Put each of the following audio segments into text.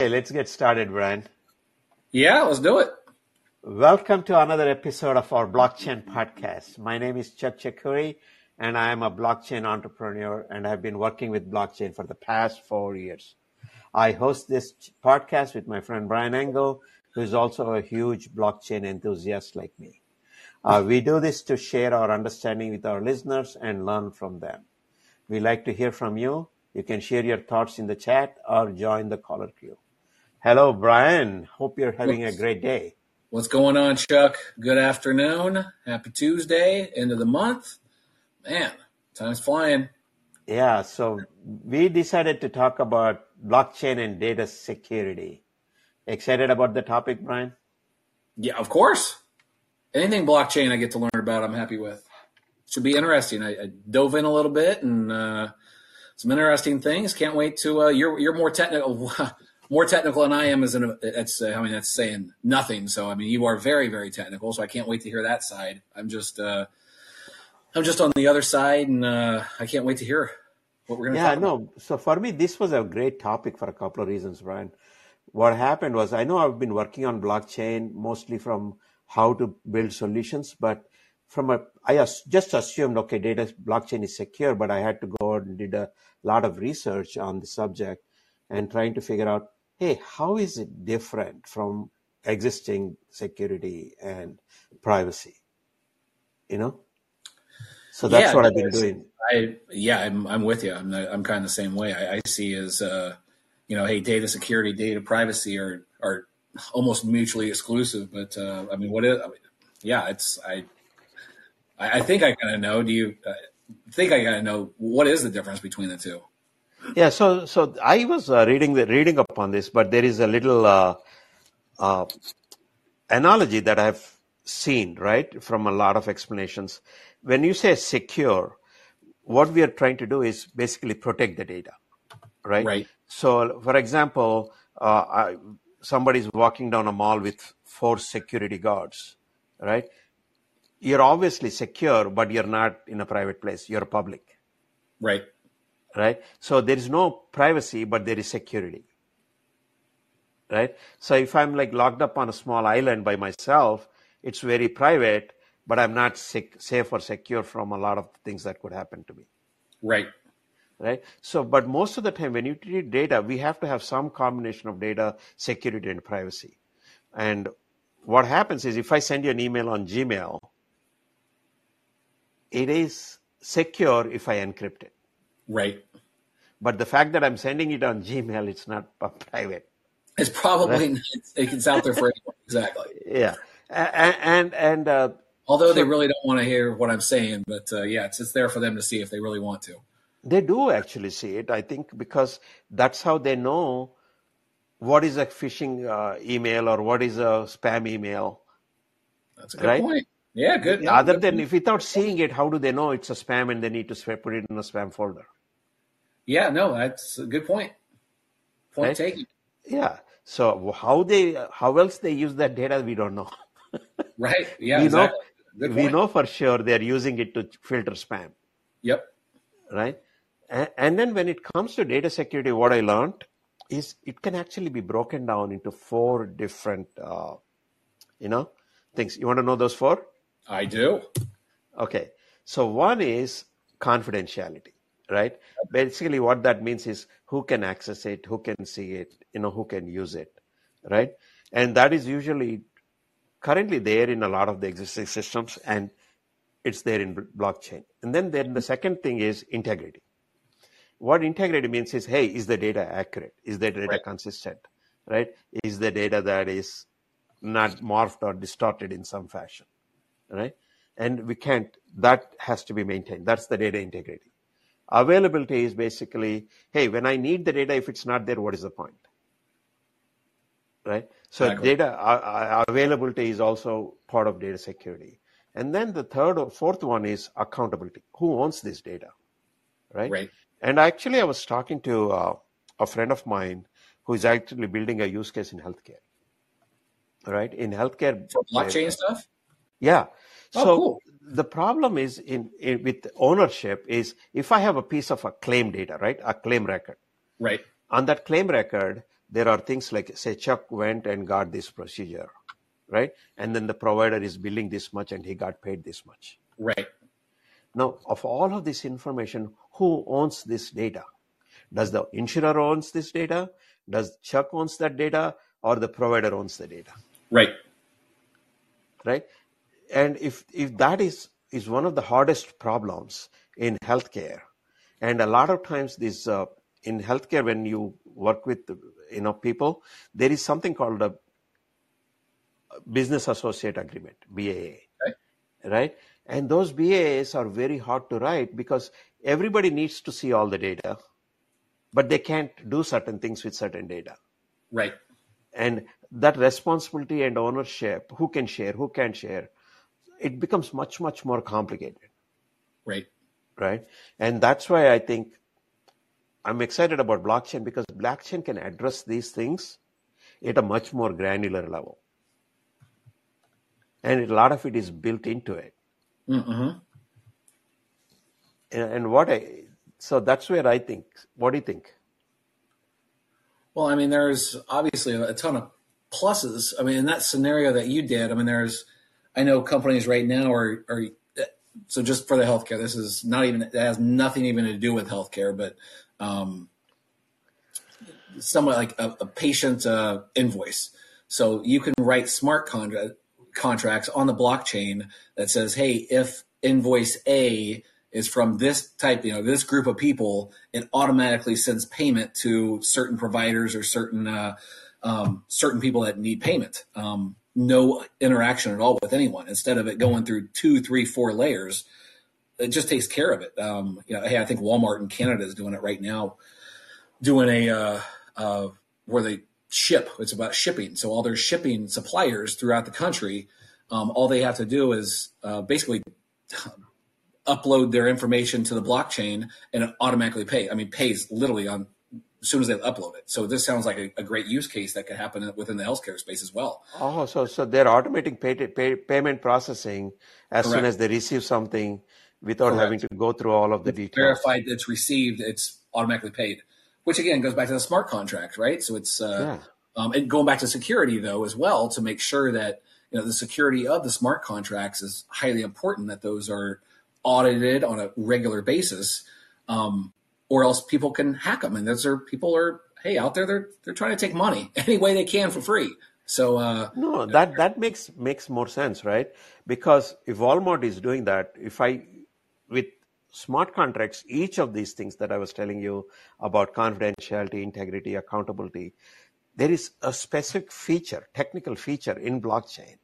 Hey, let's get started, Brian. Yeah, let's do it. Welcome to another episode of our Blockchain podcast. My name is Chuck Chakuri, and I am a blockchain entrepreneur, and I've been working with blockchain for the past 4 years. I host this podcast with my friend Brian Engel, who is also a huge blockchain enthusiast like me. We do this to share our understanding with our listeners and learn from them. We like to hear from you. You can share your thoughts in the chat or join the caller queue. Hello, Brian. Hope you're having a great day. What's going on, Chuck? Good afternoon. Happy Tuesday, end of the month. Man, time's flying. Yeah, so we decided to talk about blockchain and data security. Excited about the topic, Brian? Yeah, of course. Anything blockchain I get to learn about, I'm happy with. Should be interesting. I dove in a little bit and some interesting things. Can't wait to you're more technical. More technical than I am as an, that's saying nothing. So, I mean, you are very, very technical. So I can't wait to hear that side. I'm just on the other side and, I can't wait to hear what we're going to talk about. Yeah, no. So for me, this was a great topic for a couple of reasons, Brian. What happened was, I know I've been working on blockchain mostly from how to build solutions, but I just assumed, okay, blockchain is secure, but I had to go out and did a lot of research on the subject and trying to figure out, hey, how is it different from existing security and privacy? You know? So that's what I've been doing. I'm with you. I'm kind of the same way. I see as, hey, data security, data privacy are almost mutually exclusive. But, I think I kind of know. Do you think I kind of know what is the difference between the two? Yeah, so I was reading up on this, but there is a little analogy that I've seen, right, from a lot of explanations. When you say secure, what we are trying to do is basically protect the data, right? Right. So, for example, somebody's walking down a mall with 4 security guards, right? You're obviously secure, but you're not in a private place. You're public. Right. Right. So there is no privacy, but there is security. Right. So if I'm like locked up on a small island by myself, it's very private, but I'm not safe or secure from a lot of things that could happen to me. Right. Right. So, but most of the time when you treat data, we have to have some combination of data, security, and privacy. And what happens is if I send you an email on Gmail, it is secure if I encrypt it. Right. But the fact that I'm sending it on Gmail, it's not private. It's probably not. It's out there for anyone. Exactly. Yeah. And although they really don't want to hear what I'm saying, but it's there for them to see if they really want to. They do actually see it, I think, because that's how they know what is a phishing email or what is a spam email. That's a good point. Yeah, good. Other than if without seeing it, how do they know it's a spam and they need to put it in a spam folder? Yeah, no, that's a good point. Point taken. Yeah. So how else they use that data, we don't know. Right. Yeah. We know for sure they're using it to filter spam. Yep. Right. And then when it comes to data security, what I learned is it can actually be broken down into 4 different, things. You want to know those 4? I do. Okay. So one is confidentiality. Right. Basically, what that means is who can access it, who can see it, who can use it. Right. And that is usually currently there in a lot of the existing systems and it's there in blockchain. And then the second thing is integrity. What integrity means is, hey, is the data accurate? Is the data consistent? Right. Is the data that is not morphed or distorted in some fashion? Right. And that has to be maintained. That's the data integrity. Availability is basically, hey, when I need the data, if it's not there, what is the point? Right. So data availability is also part of data security. And then the third or fourth one is accountability. Who owns this data? Right. Right. And actually I was talking to a friend of mine who is actually building a use case in healthcare. Right. In healthcare. For blockchain stuff? Yeah. So cool. The problem is with ownership is if I have a piece of a claim data, right? A claim record. Right. On that claim record, there are things like, say, Chuck went and got this procedure, right? And then the provider is billing this much and he got paid this much. Right. Now, of all of this information, who owns this data? Does the insurer owns this data? Does Chuck owns that data, or the provider owns the data? Right. Right. And if that is one of the hardest problems in healthcare, and a lot of times this in healthcare, when you work with, you know, people, there is something called a business associate agreement, BAA. Right. Right. And those BAAs are very hard to write because everybody needs to see all the data, but they can't do certain things with certain data. Right. And that responsibility and ownership, who can share, who can't share, it becomes much, much more complicated. Right. Right. And that's why I think I'm excited about blockchain, because blockchain can address these things at a much more granular level. And a lot of it is built into it. Mm-hmm. And so that's where I think. What do you think? Well, I mean, there's obviously a ton of pluses. I mean, in that scenario that you did, I mean, I know companies right now are so just for the healthcare, this is not even, it has nothing even to do with healthcare, but somewhat like a patient invoice. So you can write smart contracts on the blockchain that says, hey, if invoice A is from this type, you know, this group of people, it automatically sends payment to certain providers or certain certain people that need payment. No interaction at all with anyone. Instead of it going through 2, 3, 4 layers, it just takes care of it. You know, hey, I think Walmart in Canada is doing it right now, doing a where they ship. It's about shipping, so all their shipping suppliers throughout the country, all they have to do is basically upload their information to the blockchain and it automatically pays. I mean, pays literally as soon as they upload it. So this sounds like a great use case that could happen within the healthcare space as well. Oh, so they're automating payment processing as Correct. Soon as they receive something without Correct. Having to go through all of the details. Verified it's received, it's automatically paid, which again goes back to the smart contract, right? So it's, and going back to security though, as well, to make sure that, you know, the security of the smart contracts is highly important, that those are audited on a regular basis, or else people can hack them. And those are people out there, they're trying to take money any way they can for free. So no, that makes more sense, right? Because if Walmart is doing that, with smart contracts, each of these things that I was telling you about, confidentiality, integrity, accountability, there is a specific technical feature in blockchain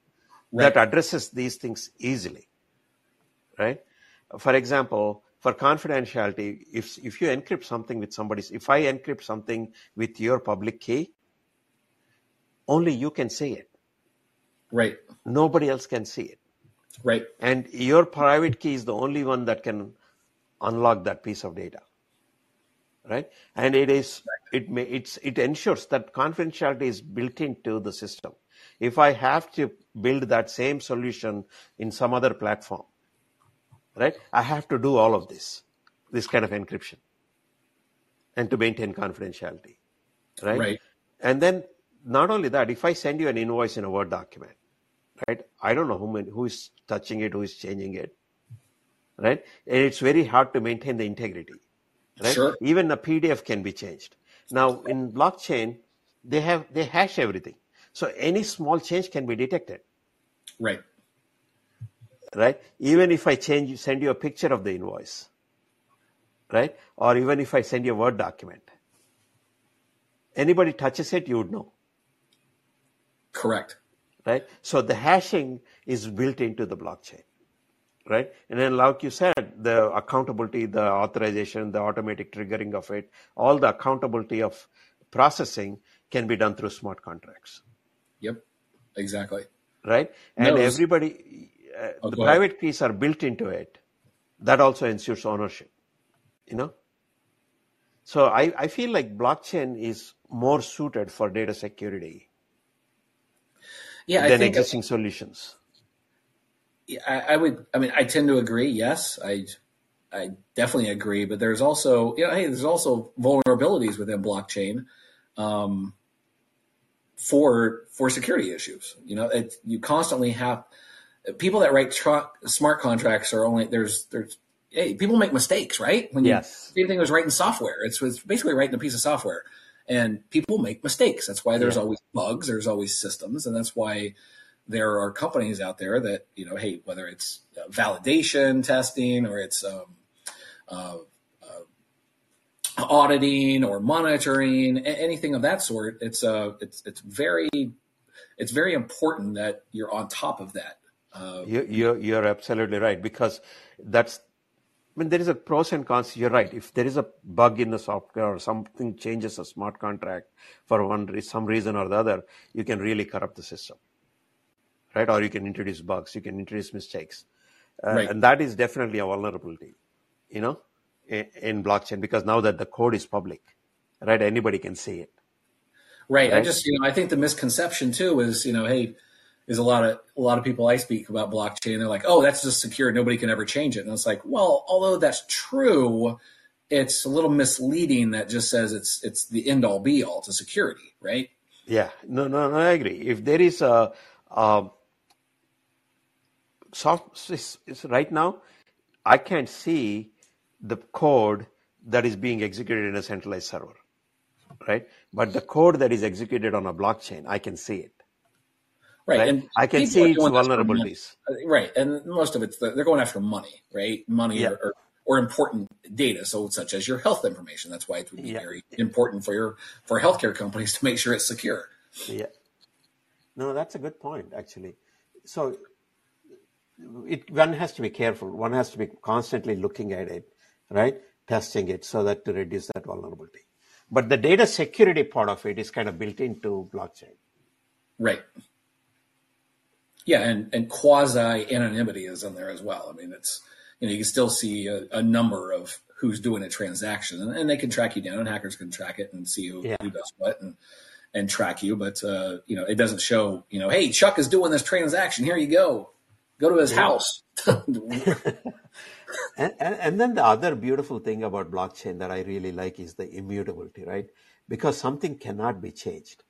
that addresses these things easily, right? For example, for confidentiality, if you encrypt something with somebody's, if I encrypt something with your public key, only you can see it. Right. Nobody else can see it. Right. And your private key is the only one that can unlock that piece of data. Right. And it ensures that confidentiality is built into the system. If I have to build that same solution in some other platform, right, I have to do all of this kind of encryption and to maintain confidentiality, right? And then not only that, if I send you an invoice in a Word document, right, I don't know who is touching it, who is changing it, right? And it's very hard to maintain the integrity, right? Sure. Even a PDF can be changed. Now in blockchain, they hash everything. So any small change can be detected. Right. Right. Even if I send you a picture of the invoice, right? Or even if I send you a Word document, anybody touches it, you would know. Correct. Right. So the hashing is built into the blockchain, right? And then, like you said, the accountability, the authorization, the automatic triggering of it, all the accountability of processing can be done through smart contracts. Yep. Exactly. Right. And everybody. The private keys are built into it. That also ensures ownership, you know? So I feel like blockchain is more suited for data security than existing solutions. Yeah, I tend to agree. Yes, I definitely agree. But there's also vulnerabilities within blockchain. for security issues. You know, you constantly have people that write smart contracts are only hey, people make mistakes, right? When same thing was writing software. It's basically writing a piece of software, and people make mistakes. That's why there's always bugs. There's always systems, and that's why there are companies out there that, you know, hey, whether it's validation testing or it's auditing or monitoring, anything of that sort, it's very important that you're on top of that. You're absolutely right, because that's, when there is a pros and cons, you're right. If there is a bug in the software or something changes a smart contract for some reason or the other, you can really corrupt the system, right? Or you can introduce bugs, you can introduce mistakes. And that is definitely a vulnerability, you know, in blockchain, because now that the code is public, right? Anybody can see it. Right. I just, you know, I think the misconception too is, you know, hey, there's a lot of people I speak about blockchain. They're like, oh, that's just secure. Nobody can ever change it. And it's like, well, although that's true, it's a little misleading that just says it's the end all be all to security, right? Yeah, no, I agree. If there is a right now, I can't see the code that is being executed in a centralized server, right? But the code that is executed on a blockchain, I can see it. Right. And I can see its vulnerabilities. Right. And most of it's, they're going after money, right? Money or important data. So such as your health information. That's why it would be very important for healthcare companies to make sure it's secure. Yeah. No, that's a good point, actually. So one has to be careful. One has to be constantly looking at it, right? Testing it so that to reduce that vulnerability. But the data security part of it is kind of built into blockchain. Right. Yeah, and quasi-anonymity is in there as well. I mean, it's, you know, you can still see a number of who's doing a transaction, and they can track you down, and hackers can track it and see who does what and track you. But, you know, it doesn't show, you know, hey, Chuck is doing this transaction. Here you go. Go to his house. and then the other beautiful thing about blockchain that I really like is the immutability, right? Because something cannot be changed.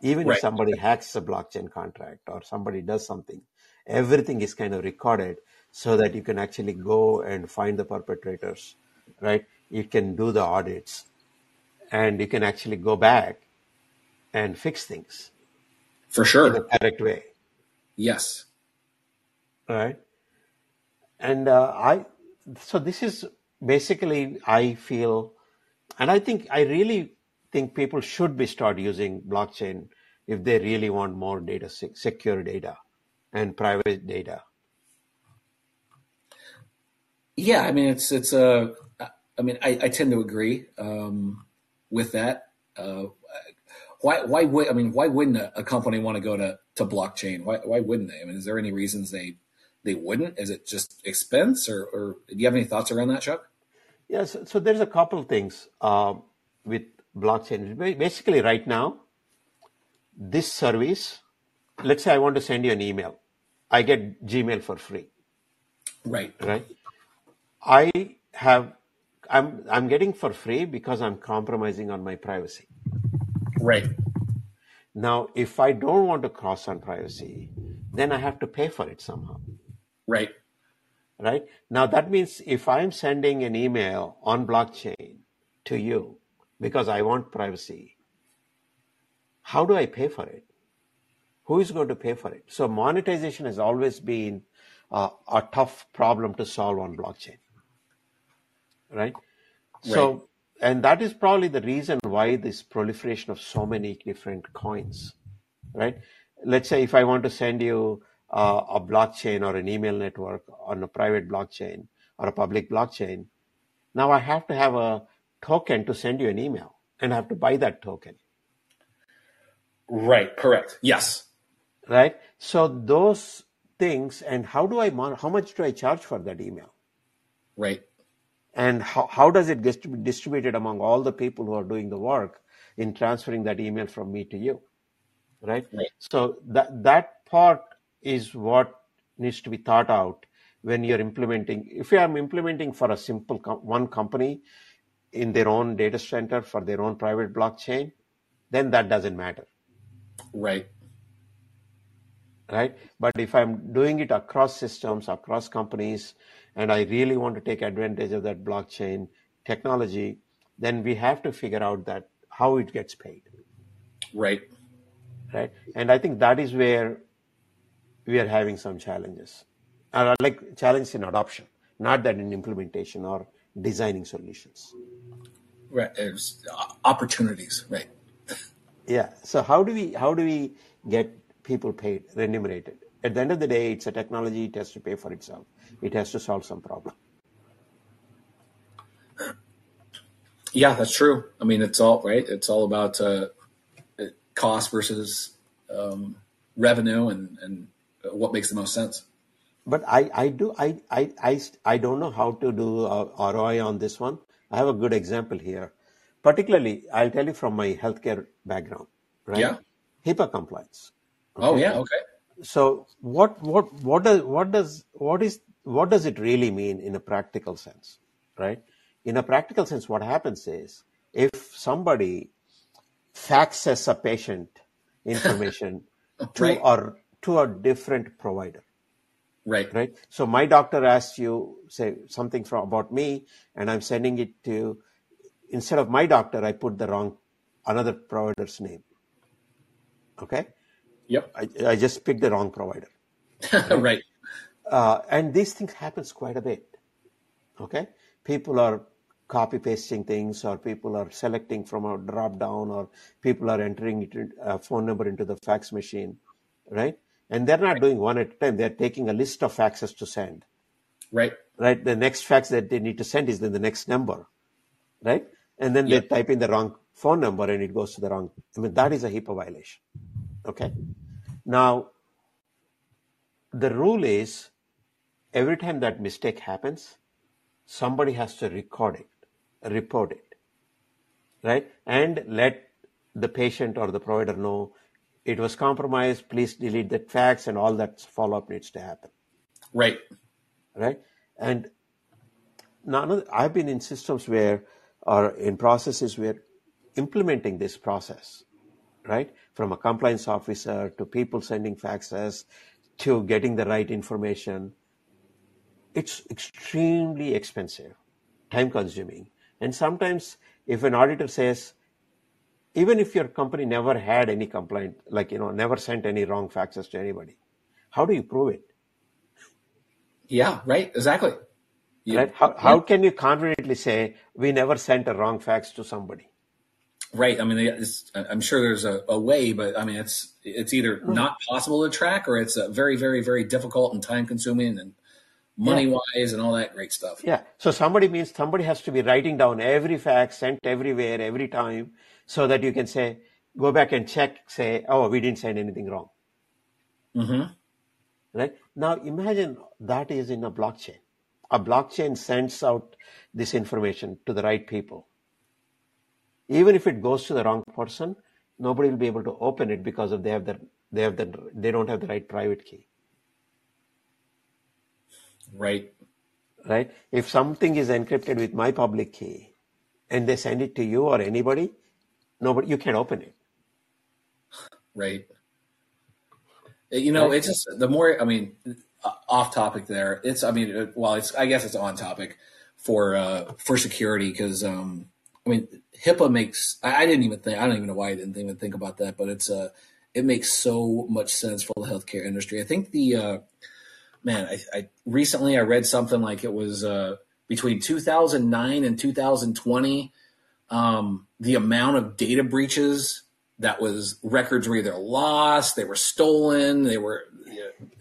Even if somebody hacks a blockchain contract or somebody does something, everything is kind of recorded so that you can actually go and find the perpetrators, right? You can do the audits and you can actually go back and fix things. For sure. In the correct way. Yes. Right. And so this is basically, I feel, and I think people should be start using blockchain if they really want more data, secure data and private data. Yeah, I mean, I tend to agree with that. Why wouldn't a company want to go to blockchain? Why wouldn't they? I mean, is there any reasons they wouldn't? Is it just expense or do you have any thoughts around that, Chuck? Yeah, so there's a couple of things with blockchain. Basically, right now, this service, let's say I want to send you an email. I get Gmail for free. Right. I'm getting for free because I'm compromising on my privacy. Right. Now, if I don't want to cross on privacy, then I have to pay for it somehow. Right. Now, that means if I'm sending an email on blockchain to you, because I want privacy, how do I pay for it? Who is going to pay for it? So monetization has always been a tough problem to solve on blockchain, right? So, and that is probably the reason why this proliferation of so many different coins, right? Let's say if I want to send you a blockchain or an email network on a private blockchain or a public blockchain, now I have to have a token to send you an email and have to buy that token. Right. Correct. Yes. Right. So those things, and how much do I charge for that email? Right. And how does it get distributed among all the people who are doing the work in transferring that email from me to you? Right. So that part is what needs to be thought out when you're implementing. If I'm implementing for a simple one company, in their own data center for their own private blockchain, then that doesn't matter. Right. But if I'm doing it across systems, across companies, and I really want to take advantage of that blockchain technology, then we have to figure out that how it gets paid. Right. And I think that is where we are having some challenges. And I like challenge in adoption, not that in implementation or designing solutions. Right. It's opportunities, right? Yeah. So how do we get people paid, remunerated? At the end of the day, it's a technology. It has to pay for itself. It has to solve some problem. Yeah, that's true. I mean, it's all right. It's all about cost versus revenue and what makes the most sense. But I don't know how to do ROI on this one. I have a good example here. Particularly, I'll tell you from my healthcare background, right? Yeah. HIPAA compliance. Okay? Oh yeah. Okay. So what does it really mean in a practical sense, right? In a practical sense, what happens is if somebody faxes a patient information to a different provider, right. So my doctor asks you say something about me, and I'm sending it to instead of my doctor, I put the wrong another provider's name. Okay. Yep. I just picked the wrong provider. Right. And these things happens quite a bit. Okay. People are copy pasting things, or people are selecting from a drop down, or people are entering a phone number into the fax machine. Right. And they're not doing one at a time. They're taking a list of faxes to send. Right. The next fax that they need to send is then the next number. Right. And then they type in the wrong phone number and it goes to the wrong. I mean, that is a HIPAA violation. Okay. Now, the rule is every time that mistake happens, somebody has to report it, right? And let the patient or the provider know it was compromised. Please delete that fax, and all that follow-up needs to happen. Right. And now I've been in systems where, or in processes where implementing this process, right? From a compliance officer to people sending faxes to getting the right information. It's extremely expensive, time consuming. And sometimes if an auditor says, even if your company never had any complaint, never sent any wrong faxes to anybody, how do you prove it? Yeah, right. Exactly. Right? How can you confidently say we never sent a wrong fax to somebody? Right. I mean, I'm sure there's a way, but I mean, it's either not possible to track, or it's a very, very, very difficult and time consuming and money wise and all that great stuff. Yeah. So somebody has to be writing down every fax sent everywhere, every time, so that you can say, go back and check, say, oh, we didn't send anything wrong. Mm-hmm. Right. Now imagine that is in a blockchain. A blockchain sends out this information to the right people. Even if it goes to the wrong person, nobody will be able to open it because of they don't have the right private key. Right. If something is encrypted with my public key, and they send it to you or anybody, you can't open it. Right. It's just the more. I mean, off topic there. I guess it's on topic for security because. I mean, HIPAA makes. I don't even know why I didn't even think about that, but it makes so much sense for the healthcare industry. I think I recently I read something like it was between 2009 and 2020, the amount of data breaches that was records were either lost, they were stolen, they were,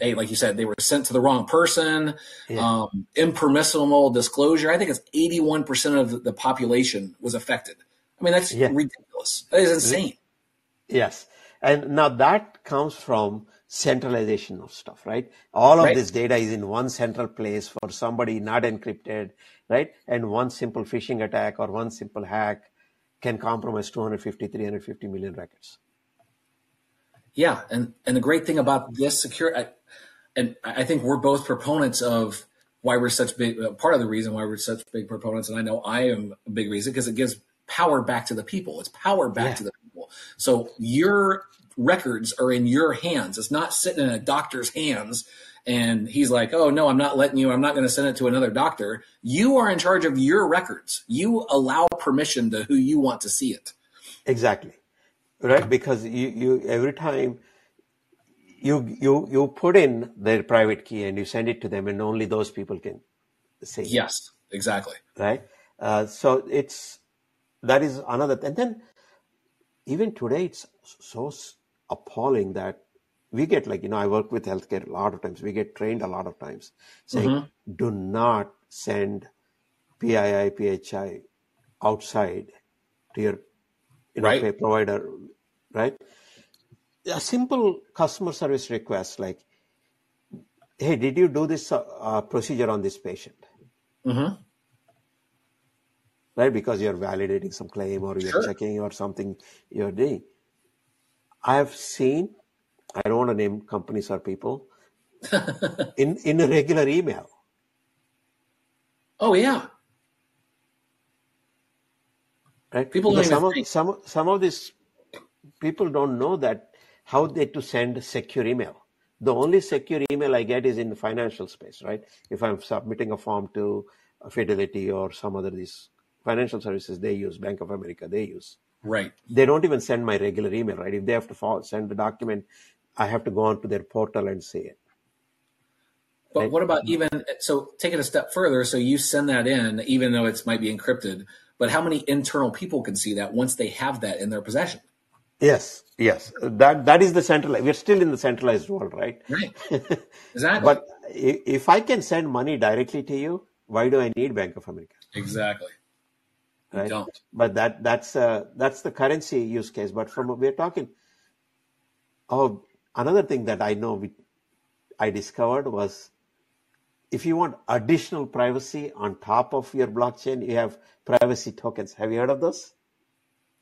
like you said, they were sent to the wrong person. Yeah. Impermissible disclosure. I think it's 81% of the population was affected. I mean, that's ridiculous. That is insane. Yes. And now that comes from centralization of stuff, right? All of this data is in one central place for somebody, not encrypted, right? And one simple phishing attack or one simple hack can compromise 250, 350 million records. Yeah, and the great thing about this security, and I think we're both proponents of why we're such big, part of the reason why we're such big proponents, and I know I am a big reason, because it gives power back to the people. It's power back to the people. So your records are in your hands. It's not sitting in a doctor's hands. And he's like, oh, no, I'm not letting you. I'm not going to send it to another doctor. You are in charge of your records. You allow permission to who you want to see it. Exactly. Right. Because you every time you put in their private key and you send it to them, and only those people can see it. Yes, exactly. Right. So that is another. And then even today, it's so appalling that we get I work with healthcare a lot of times. We get trained a lot of times saying, do not send PII, PHI outside to your pay provider, right? A simple customer service request like, hey, did you do this procedure on this patient? Mm-hmm. Right? Because you're validating some claim or you're checking or something you're doing. I've seen... I don't want to name companies or people in a regular email. Oh yeah, right. People don't some of these people don't know that how they to send secure email. The only secure email I get is in the financial space, right? If I'm submitting a form to Fidelity or some other these financial services they use, Bank of America they use. Right. They don't even send my regular email, right? If they have to send the document, I have to go onto their portal and see it. But right? What about so take it a step further. So you send that in, even though it might be encrypted, but how many internal people can see that once they have that in their possession? Yes. That is the centralized. We're still in the centralized world, right? Right. Exactly. But if I can send money directly to you, why do I need Bank of America? Exactly. Right? Don't. But that's the currency use case. But we're talking. Oh, another thing that I know I discovered was, if you want additional privacy on top of your blockchain, you have privacy tokens. Have you heard of those?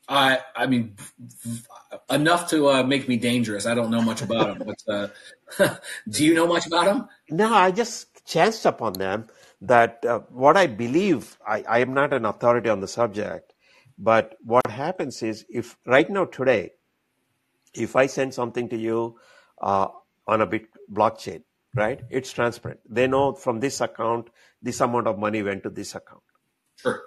I mean, enough to make me dangerous. I don't know much about them. Do you know much about them? No, I just chanced upon them. That what I believe, I am not an authority on the subject, but what happens is if right now today, if I send something to you on a blockchain, right, it's transparent. They know from this account, this amount of money went to this account. Sure.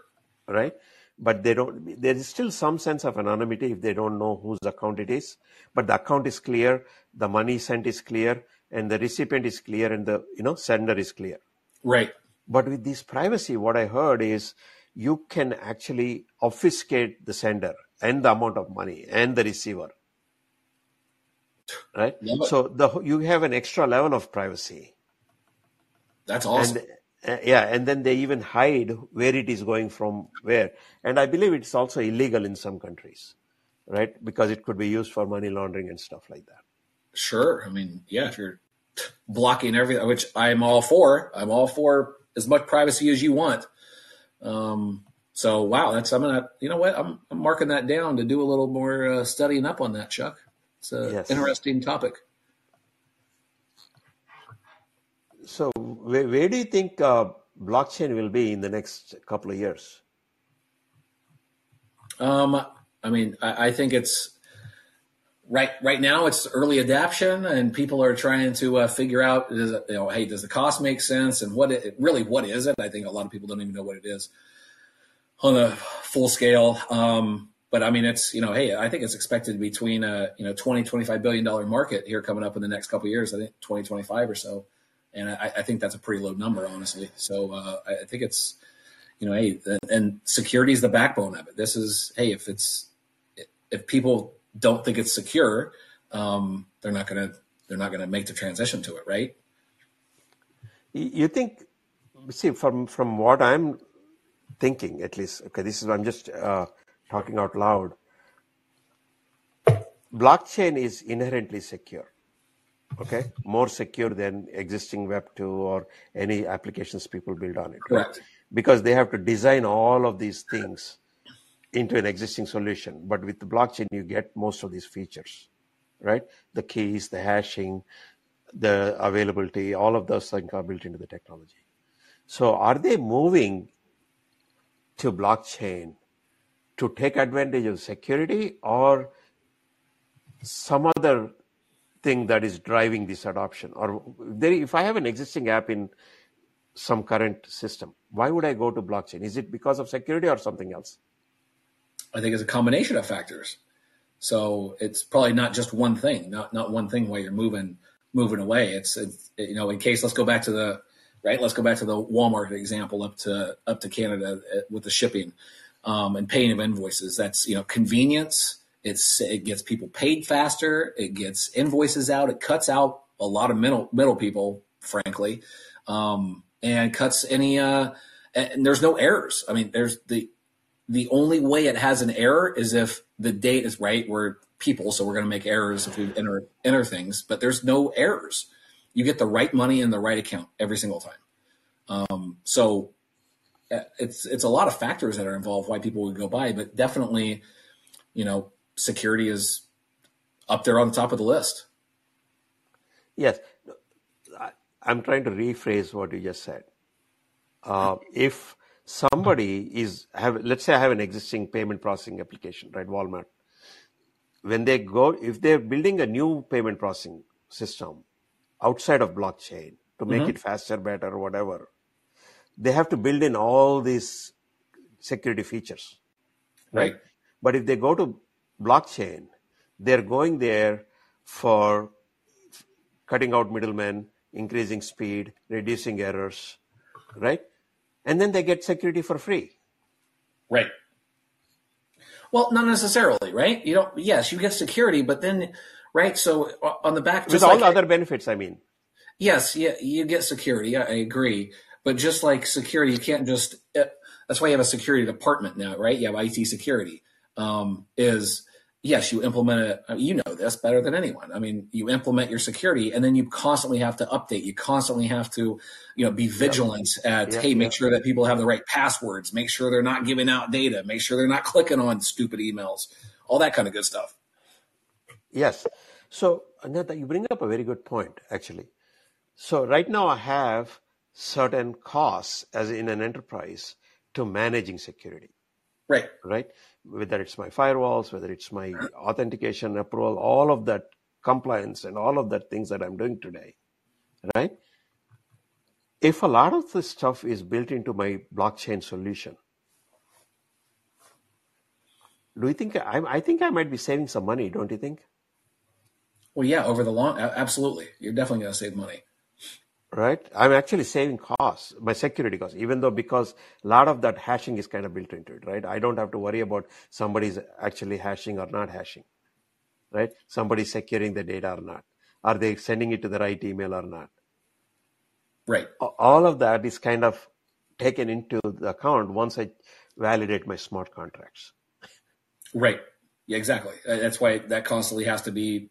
Right? But there is still some sense of anonymity if they don't know whose account it is, but the account is clear, the money sent is clear, and the recipient is clear, and the sender is clear. Right. But with this privacy, what I heard is you can actually obfuscate the sender and the amount of money and the receiver, right? Yeah. So you have an extra level of privacy. That's awesome. And, and then they even hide where it is going from where. And I believe it's also illegal in some countries, right? Because it could be used for money laundering and stuff like that. Sure. I mean, yeah, if you're blocking everything, which I'm all for. I'm all for as much privacy as you want. So wow, I'm gonna. You know what? I'm marking that down to do a little more studying up on that, Chuck. It's an interesting topic. So where do you think blockchain will be in the next couple of years? I mean, I think it's. Right now, it's early adoption, and people are trying to figure out, hey, does the cost make sense, and what is it? I think a lot of people don't even know what it is on a full scale. But I mean, it's hey, I think it's expected between $20-25 billion market here coming up in the next couple of years. I think 2025 or so, and I think that's a pretty low number, honestly. So I think it's hey, and security is the backbone of it. This is hey, if people don't think it's secure, they're not gonna make the transition to it, right? You think? See, from what I'm thinking, at least. Okay, I'm just talking out loud. Blockchain is inherently secure. Okay, more secure than existing Web2 or any applications people build on it. Correct. Right? Because they have to design all of these things into an existing solution, but with the blockchain, you get most of these features, right? The keys, the hashing, the availability, all of those things are built into the technology. So are they moving to blockchain to take advantage of security, or some other thing that is driving this adoption? Or if I have an existing app in some current system, why would I go to blockchain? Is it because of security or something else? I think it's a combination of factors. So it's probably not just one thing, not one thing where you're moving away. It's you know, in case, let's go back to the Walmart example up to Canada with the shipping and paying of invoices. That's, you know, convenience. It gets people paid faster. It gets invoices out. It cuts out a lot of middle people, frankly, and cuts any. And there's no errors. I mean, there's the only way it has an error is if the date is right. We're people, so we're going to make errors if we enter things. But there's no errors. You get the right money in the right account every single time. So it's a lot of factors that are involved why people would go buy, but definitely, you know, security is up there on the top of the list. Yes, I'm trying to rephrase what you just said. If somebody let's say I have an existing payment processing application, right? Walmart. If they're building a new payment processing system outside of blockchain to make it faster, better, whatever, they have to build in all these security features, right? But if they go to blockchain, they're going there for cutting out middlemen, increasing speed, reducing errors, right? And then they get security for free. Right. Well, not necessarily, right? You don't. Yes, you get security, but then, right? So on the back, with all the other benefits, I mean. Yes, yeah, you get security. I agree, but just like security, you can't just. That's why you have a security department now, right? You have IT security. Yes, you implement it. You know this better than anyone. I mean, you implement your security, and then you constantly have to update. You constantly have to, you know, be vigilant at, hey, make sure that people have the right passwords. Make sure they're not giving out data. Make sure they're not clicking on stupid emails. All that kind of good stuff. Yes. So, Ananda, you bring up a very good point, actually. So right now I have certain costs as in an enterprise to managing security. Right. Whether it's my firewalls, whether it's my authentication, approval, all of that compliance and all of that things that I'm doing today, right? If a lot of this stuff is built into my blockchain solution, do you think, I think I might be saving some money, don't you think? Well, yeah, over the long, absolutely. You're definitely going to save money. Right? I'm actually saving costs, my security costs, even though because a lot of that hashing is kind of built into it, right? I don't have to worry about somebody's actually hashing or not hashing, right? Somebody's securing the data or not. Are they sending it to the right email or not? Right. All of that is kind of taken into the account once I validate my smart contracts. Right. Yeah, exactly. That's why that constantly has to be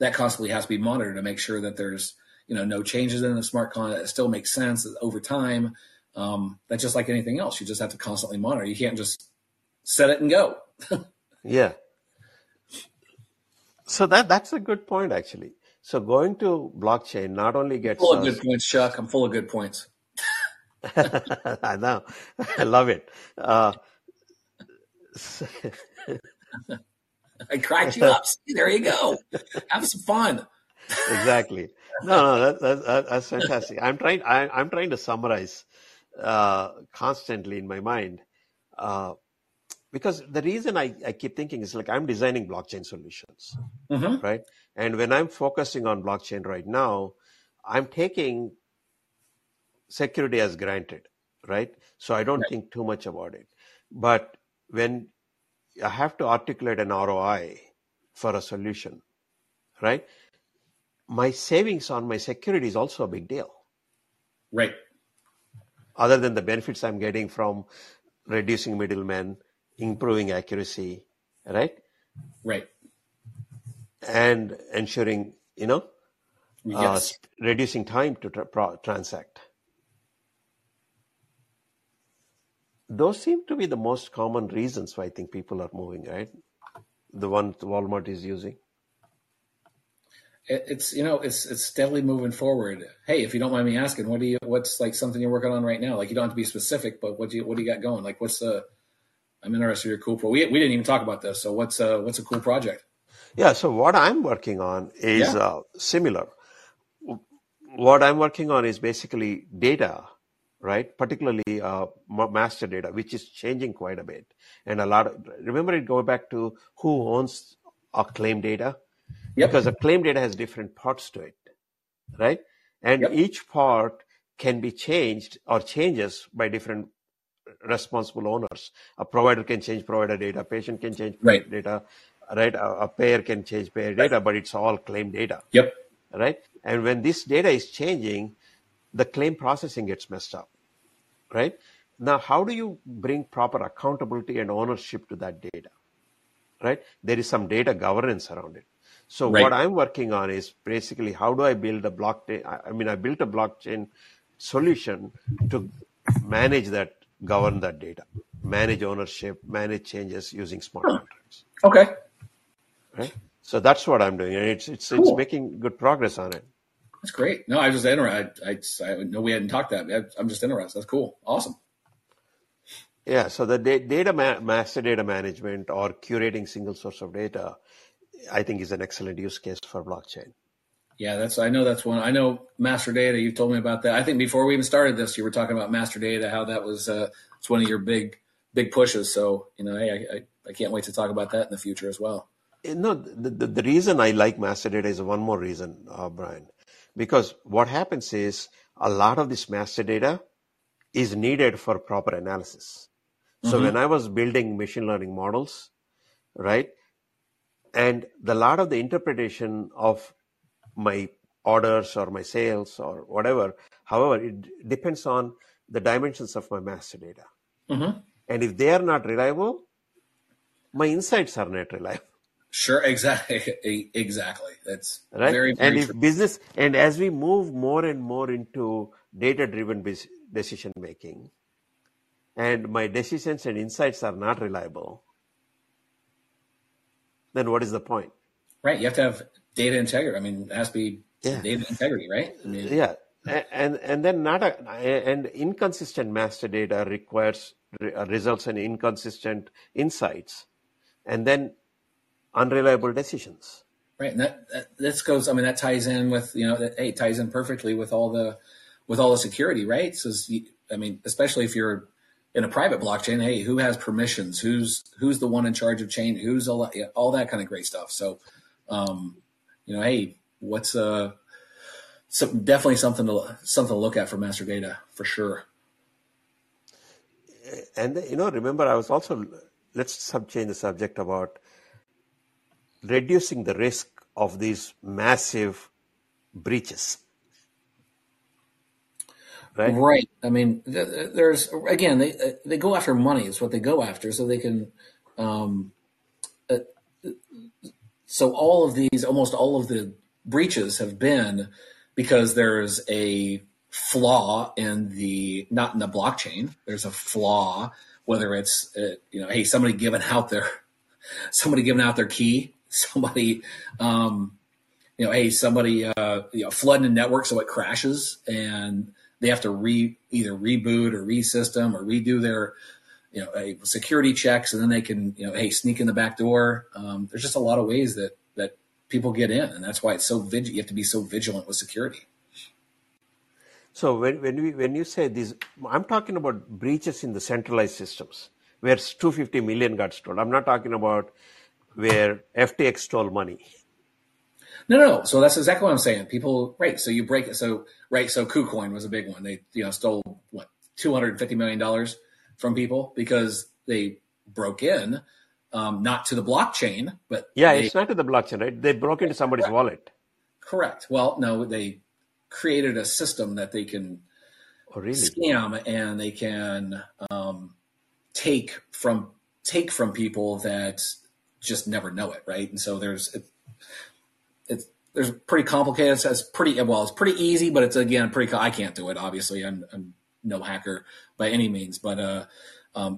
monitored to make sure that there's, you know, no changes in the smart contract. It still makes sense over time. That's just like anything else. You just have to constantly monitor. You can't just set it and go. Yeah. So that's a good point, actually. So going to blockchain not only gets good points, Chuck. I'm full of good points. I know. I love it. I cracked you up. See, there you go. Have some fun. Exactly. No, that's fantastic. I'm trying to summarize constantly in my mind because the reason I keep thinking is like I'm designing blockchain solutions, right? And when I'm focusing on blockchain right now, I'm taking security as granted, right? So I don't think too much about it. But when I have to articulate an ROI for a solution, right? My savings on my security is also a big deal. Right. Other than the benefits I'm getting from reducing middlemen, improving accuracy, right? Right. And ensuring, you know, reducing time to transact. Those seem to be the most common reasons why I think people are moving, right? The one Walmart is using. It's, you know, it's steadily moving forward. Hey, if you don't mind me asking, what's like something you're working on right now? Like, you don't have to be specific, but what do you got going? Like, I'm interested in your cool pro. We didn't even talk about this. So what's a cool project? Yeah, so what I'm working on is similar. What I'm working on is basically data, right? Particularly master data, which is changing quite a bit. And a lot of, remember it go back to who owns our claim data? Yep. Because a claim data has different parts to it, right? And each part can be changed or changes by different responsible owners. A provider can change provider data, a patient can change patient data, right? A payer can change payer data, but it's all claim data. Yep. Right? And when this data is changing, the claim processing gets messed up, right? Now, how do you bring proper accountability and ownership to that data, right? There is some data governance around it. So what I'm working on is basically how do I build a blockchain? I mean, I built a blockchain solution to manage that, govern that data, manage ownership, manage changes using smart contracts. Okay. Right? So that's what I'm doing. And it's making good progress on it. That's great. No, I was just interested. I know we hadn't talked that. I'm just interested. That's cool. Awesome. Yeah. So the master data management or curating single source of data, I think, is an excellent use case for blockchain. Yeah, I know that's one. I know master data. You told me about that. I think before we even started this, you were talking about master data, how that was it's one of your big pushes. So hey, I can't wait to talk about that in the future as well. No, the reason I like master data is one more reason, Brian. Because what happens is a lot of this master data is needed for proper analysis. So when I was building machine learning models, right, and a lot of the interpretation of my orders or my sales or whatever, however, it depends on the dimensions of my master data. And if they are not reliable, my insights are not reliable. Sure, exactly. That's right. Very, very true. And as we move more and more into data-driven decision making, and my decisions and insights are not reliable, then what is the point? Right. You have to have data integrity. I mean, it has to be data integrity, right? I mean, and inconsistent master data requires results and inconsistent insights, and then unreliable decisions. Right. And this goes, I mean, that ties in with, it ties in perfectly with all the security, right? So, I mean, especially if you're in a private blockchain, hey, who has permissions? Who's the one in charge of chain? Who's all that kind of great stuff. So, hey, what's, definitely something to look at for master data for sure. And, remember I was also, let's change the subject about reducing the risk of these massive breaches. Right. Right. I mean, there's, again, they go after money is what they go after. So they can, so all of these, almost all of the breaches have been because there's a flaw not in the blockchain. There's a flaw, whether it's, hey, somebody giving out their key. Somebody, flooding the network so it crashes, and they have to either reboot or resystem or redo their, security checks, and then they can, sneak in the back door. There's just a lot of ways that people get in, and that's why it's so vigilant. You have to be so vigilant with security. So when you say these, I'm talking about breaches in the centralized systems where 250 million got stolen. I'm not talking about where FTX stole money. No. So that's exactly what I'm saying. People, right. So you break it. So, right. So KuCoin was a big one. They, stole what, $250 million from people because they broke in, not to the blockchain, but. Yeah. It's not to the blockchain, right? They broke into somebody's wallet. Correct. Well, no, they created a system that they can scam, and they can, take from people that just never know it, right? And so there's pretty complicated. It's pretty easy, but it's again pretty. I can't do it. Obviously, I'm no hacker by any means, but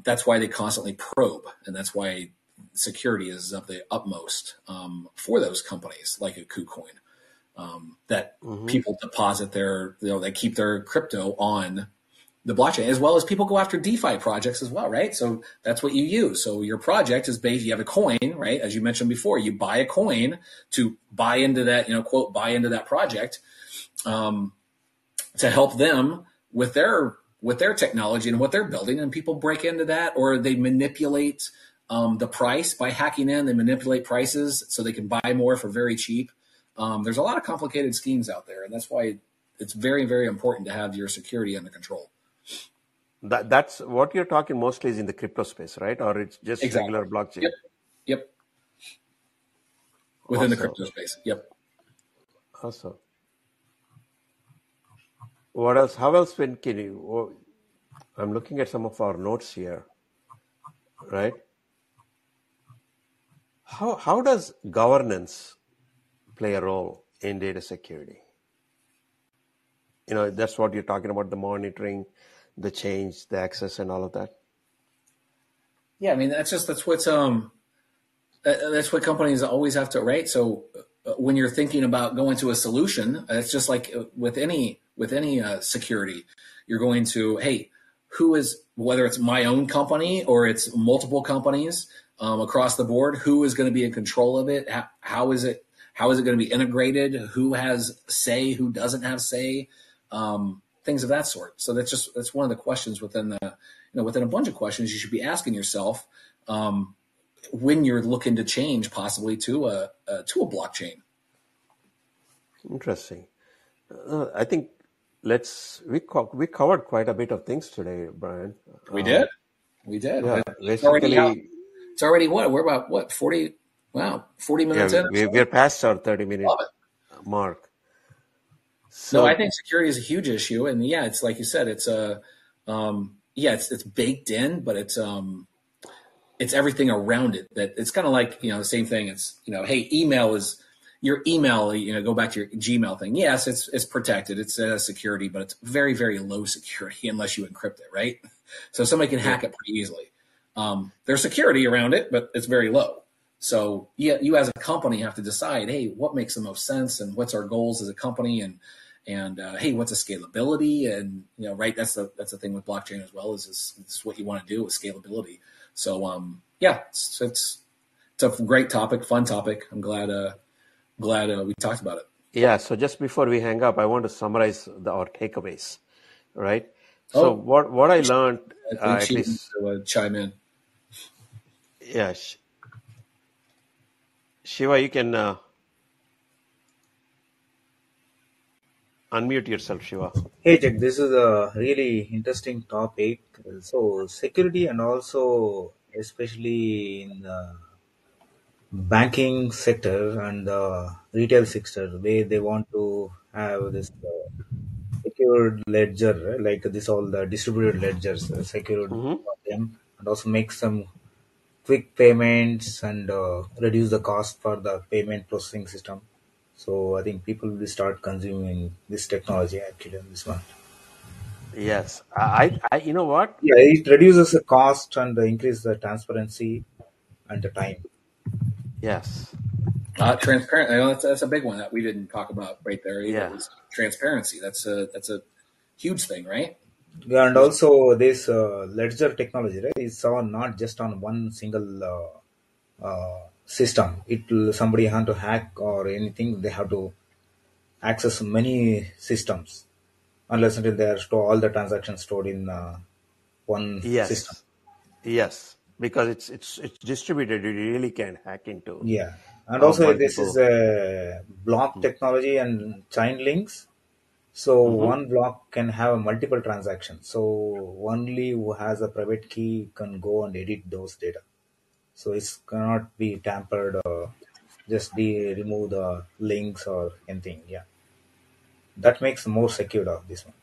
that's why they constantly probe, and that's why security is of the utmost for those companies like a KuCoin that people deposit their, they keep their crypto on the blockchain, as well as people go after DeFi projects as well, right? So that's what you use. So your project is based, you have a coin, right? As you mentioned before, you buy a coin to buy into that, you know, quote, buy into that project to help them with their technology and what they're building. And people break into that, or they manipulate the price by hacking in, they manipulate prices so they can buy more for very cheap. There's a lot of complicated schemes out there. And that's why it's very, very important to have your security under control. That's what you're talking mostly is in the crypto space, right? Or it's just exactly. Regular blockchain. Yep. Yep. Within awesome. The crypto space. Yep. Awesome. What else? How else can you? Oh, I'm looking at some of our notes here, right? How does governance play a role in data security? You know, that's what you're talking about, the monitoring, the change, the access, and all of that. Yeah, I mean, that's what companies always have to, right? So when you're thinking about going to a solution, it's just like with any security, you're going to, hey, whether it's my own company or it's multiple companies across the board, who is going to be in control of it? How is it going to be integrated? Who has say? Who doesn't have say? Things of that sort. So that's one of the questions within a bunch of questions you should be asking yourself when you're looking to change possibly to a blockchain. Interesting. I think we covered quite a bit of things today, Brian. We did. Yeah, it's already we're about 40. Wow, 40 minutes in. We're past our 30-minute mark. So no, I think security is a huge issue, and yeah, it's like you said, it's baked in, but it's everything around it. That it's kind of like, you know, the same thing. It's, you know, hey, email is your email. You know, go back to your Gmail thing. Yes, it's protected. It's security, but it's very, very low security unless you encrypt it, right? So somebody can hack it pretty easily. There's security around it, but it's very low. So yeah, you as a company have to decide, hey, what makes the most sense, and what's our goals as a company, and hey, what's the scalability, and you know, right? That's the thing with blockchain as well, is it's what you want to do with scalability. So yeah, it's a great topic, fun topic. I'm glad we talked about it. Yeah. So just before we hang up, I want to summarize our takeaways, right? Oh, so what I learned, at least chime in. Yeah. Shiva, you can unmute yourself, Shiva. Hey, Jack, this is a really interesting topic. So security, and also especially in the banking sector and the retail sector, where they want to have this secured ledger, like this, all the distributed ledgers secured for them, and also make some quick payments and reduce the cost for the payment processing system. So I think people will start consuming this technology actually in this one. Yes, I you know what? Yeah, it reduces the cost and increases the transparency and the time. Yes, transparent. I know that's a big one that we didn't talk about right there either. Yeah. Transparency. That's a huge thing, right? Yeah, and also this ledger technology, right, is not just on one single system. Somebody has to hack or anything, they have to access many systems, unless until they are all the transactions stored in one system. Yes, because it's distributed. You really can hack into. Yeah, and also this is a block technology and chain links. So one block can have multiple transactions. So only who has a private key can go and edit those data. So it cannot be tampered or just be removed the links or anything. Yeah. That makes more secure of this one.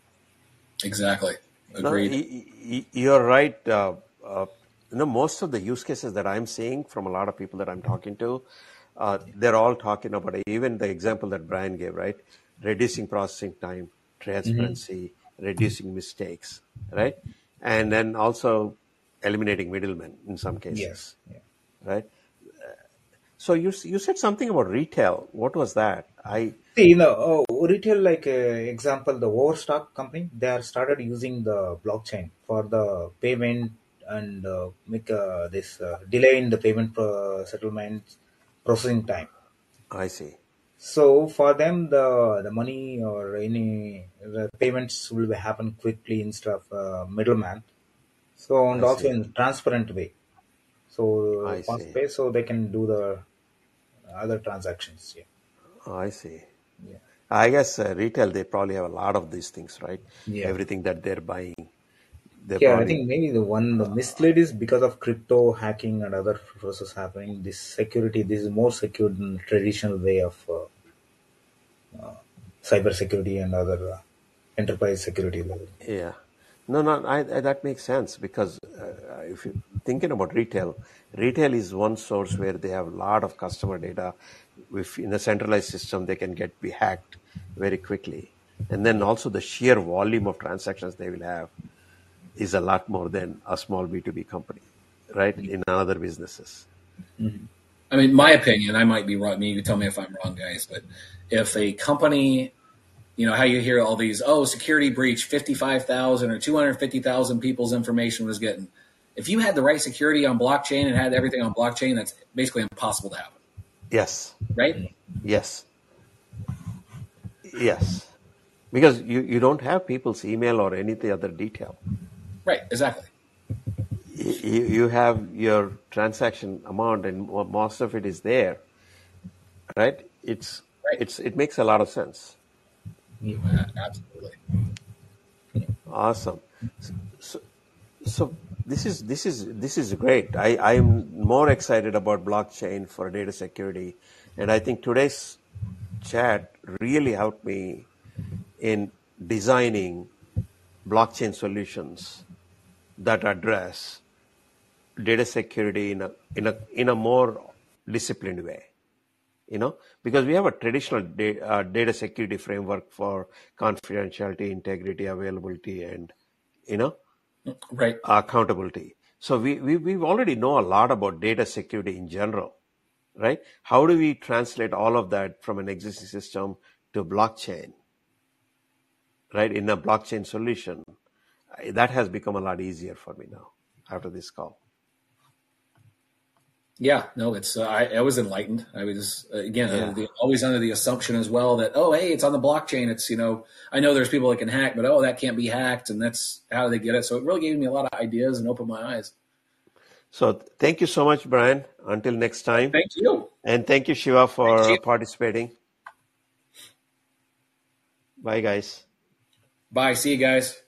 Exactly. Agreed. No, you're right. You know, most of the use cases that I'm seeing from a lot of people that I'm talking to, they're all talking about it. Even the example that Brian gave, right? Reducing processing time, transparency, reducing mistakes, right? And then also eliminating middlemen in some cases, yes. Yeah. Right? So you said something about retail. What was that? I see, you know, retail, like example, the Overstock company, they are started using the blockchain for the payment and make this delay in the payment settlement processing time. I see. So for them, the money or any payments will happen quickly instead of middleman. So and also in transparent way. So pay, so they can do the other transactions. Yeah. Oh, I see. Yeah. I guess retail, they probably have a lot of these things, right? Yeah. Everything that they're buying. They're I think maybe the mislead is because of crypto hacking and other process happening. This security, this is more secure than traditional way of cyber security and other enterprise security level. Yeah. No, that makes sense because if you're thinking about retail is one source where they have a lot of customer data. If in a centralized system, they can be hacked very quickly. And then also the sheer volume of transactions they will have is a lot more than a small B2B company, right, in other businesses. Mm-hmm. I mean, my opinion, I might be wrong. I mean, you can tell me if I'm wrong, guys, but if a company... You know, how you hear all these, security breach, 55,000 or 250,000 people's information was getting. If you had the right security on blockchain and had everything on blockchain, that's basically impossible to happen. Yes. Right? Yes. Yes. Because you don't have people's email or any other detail. Right, exactly. You have your transaction amount and most of it is there. Right? It makes a lot of sense. Yeah, absolutely. Awesome. So this is great. I'm more excited about blockchain for data security, and I think today's chat really helped me in designing blockchain solutions that address data security in a more disciplined way. You know, because we have a traditional data security framework for confidentiality, integrity, availability, and, right, accountability. So we already know a lot about data security in general, right? How do we translate all of that from an existing system to blockchain, right? In a blockchain solution, that has become a lot easier for me now after this call. Yeah, no, it's I was enlightened. I was always under the assumption as well that it's on the blockchain. It's I know there's people that can hack, but that can't be hacked, and that's how they get it. So it really gave me a lot of ideas and opened my eyes. So thank you so much, Brian. Until next time. Thank you, and thank you, Shiva, for participating. Bye, guys. Bye. See you guys.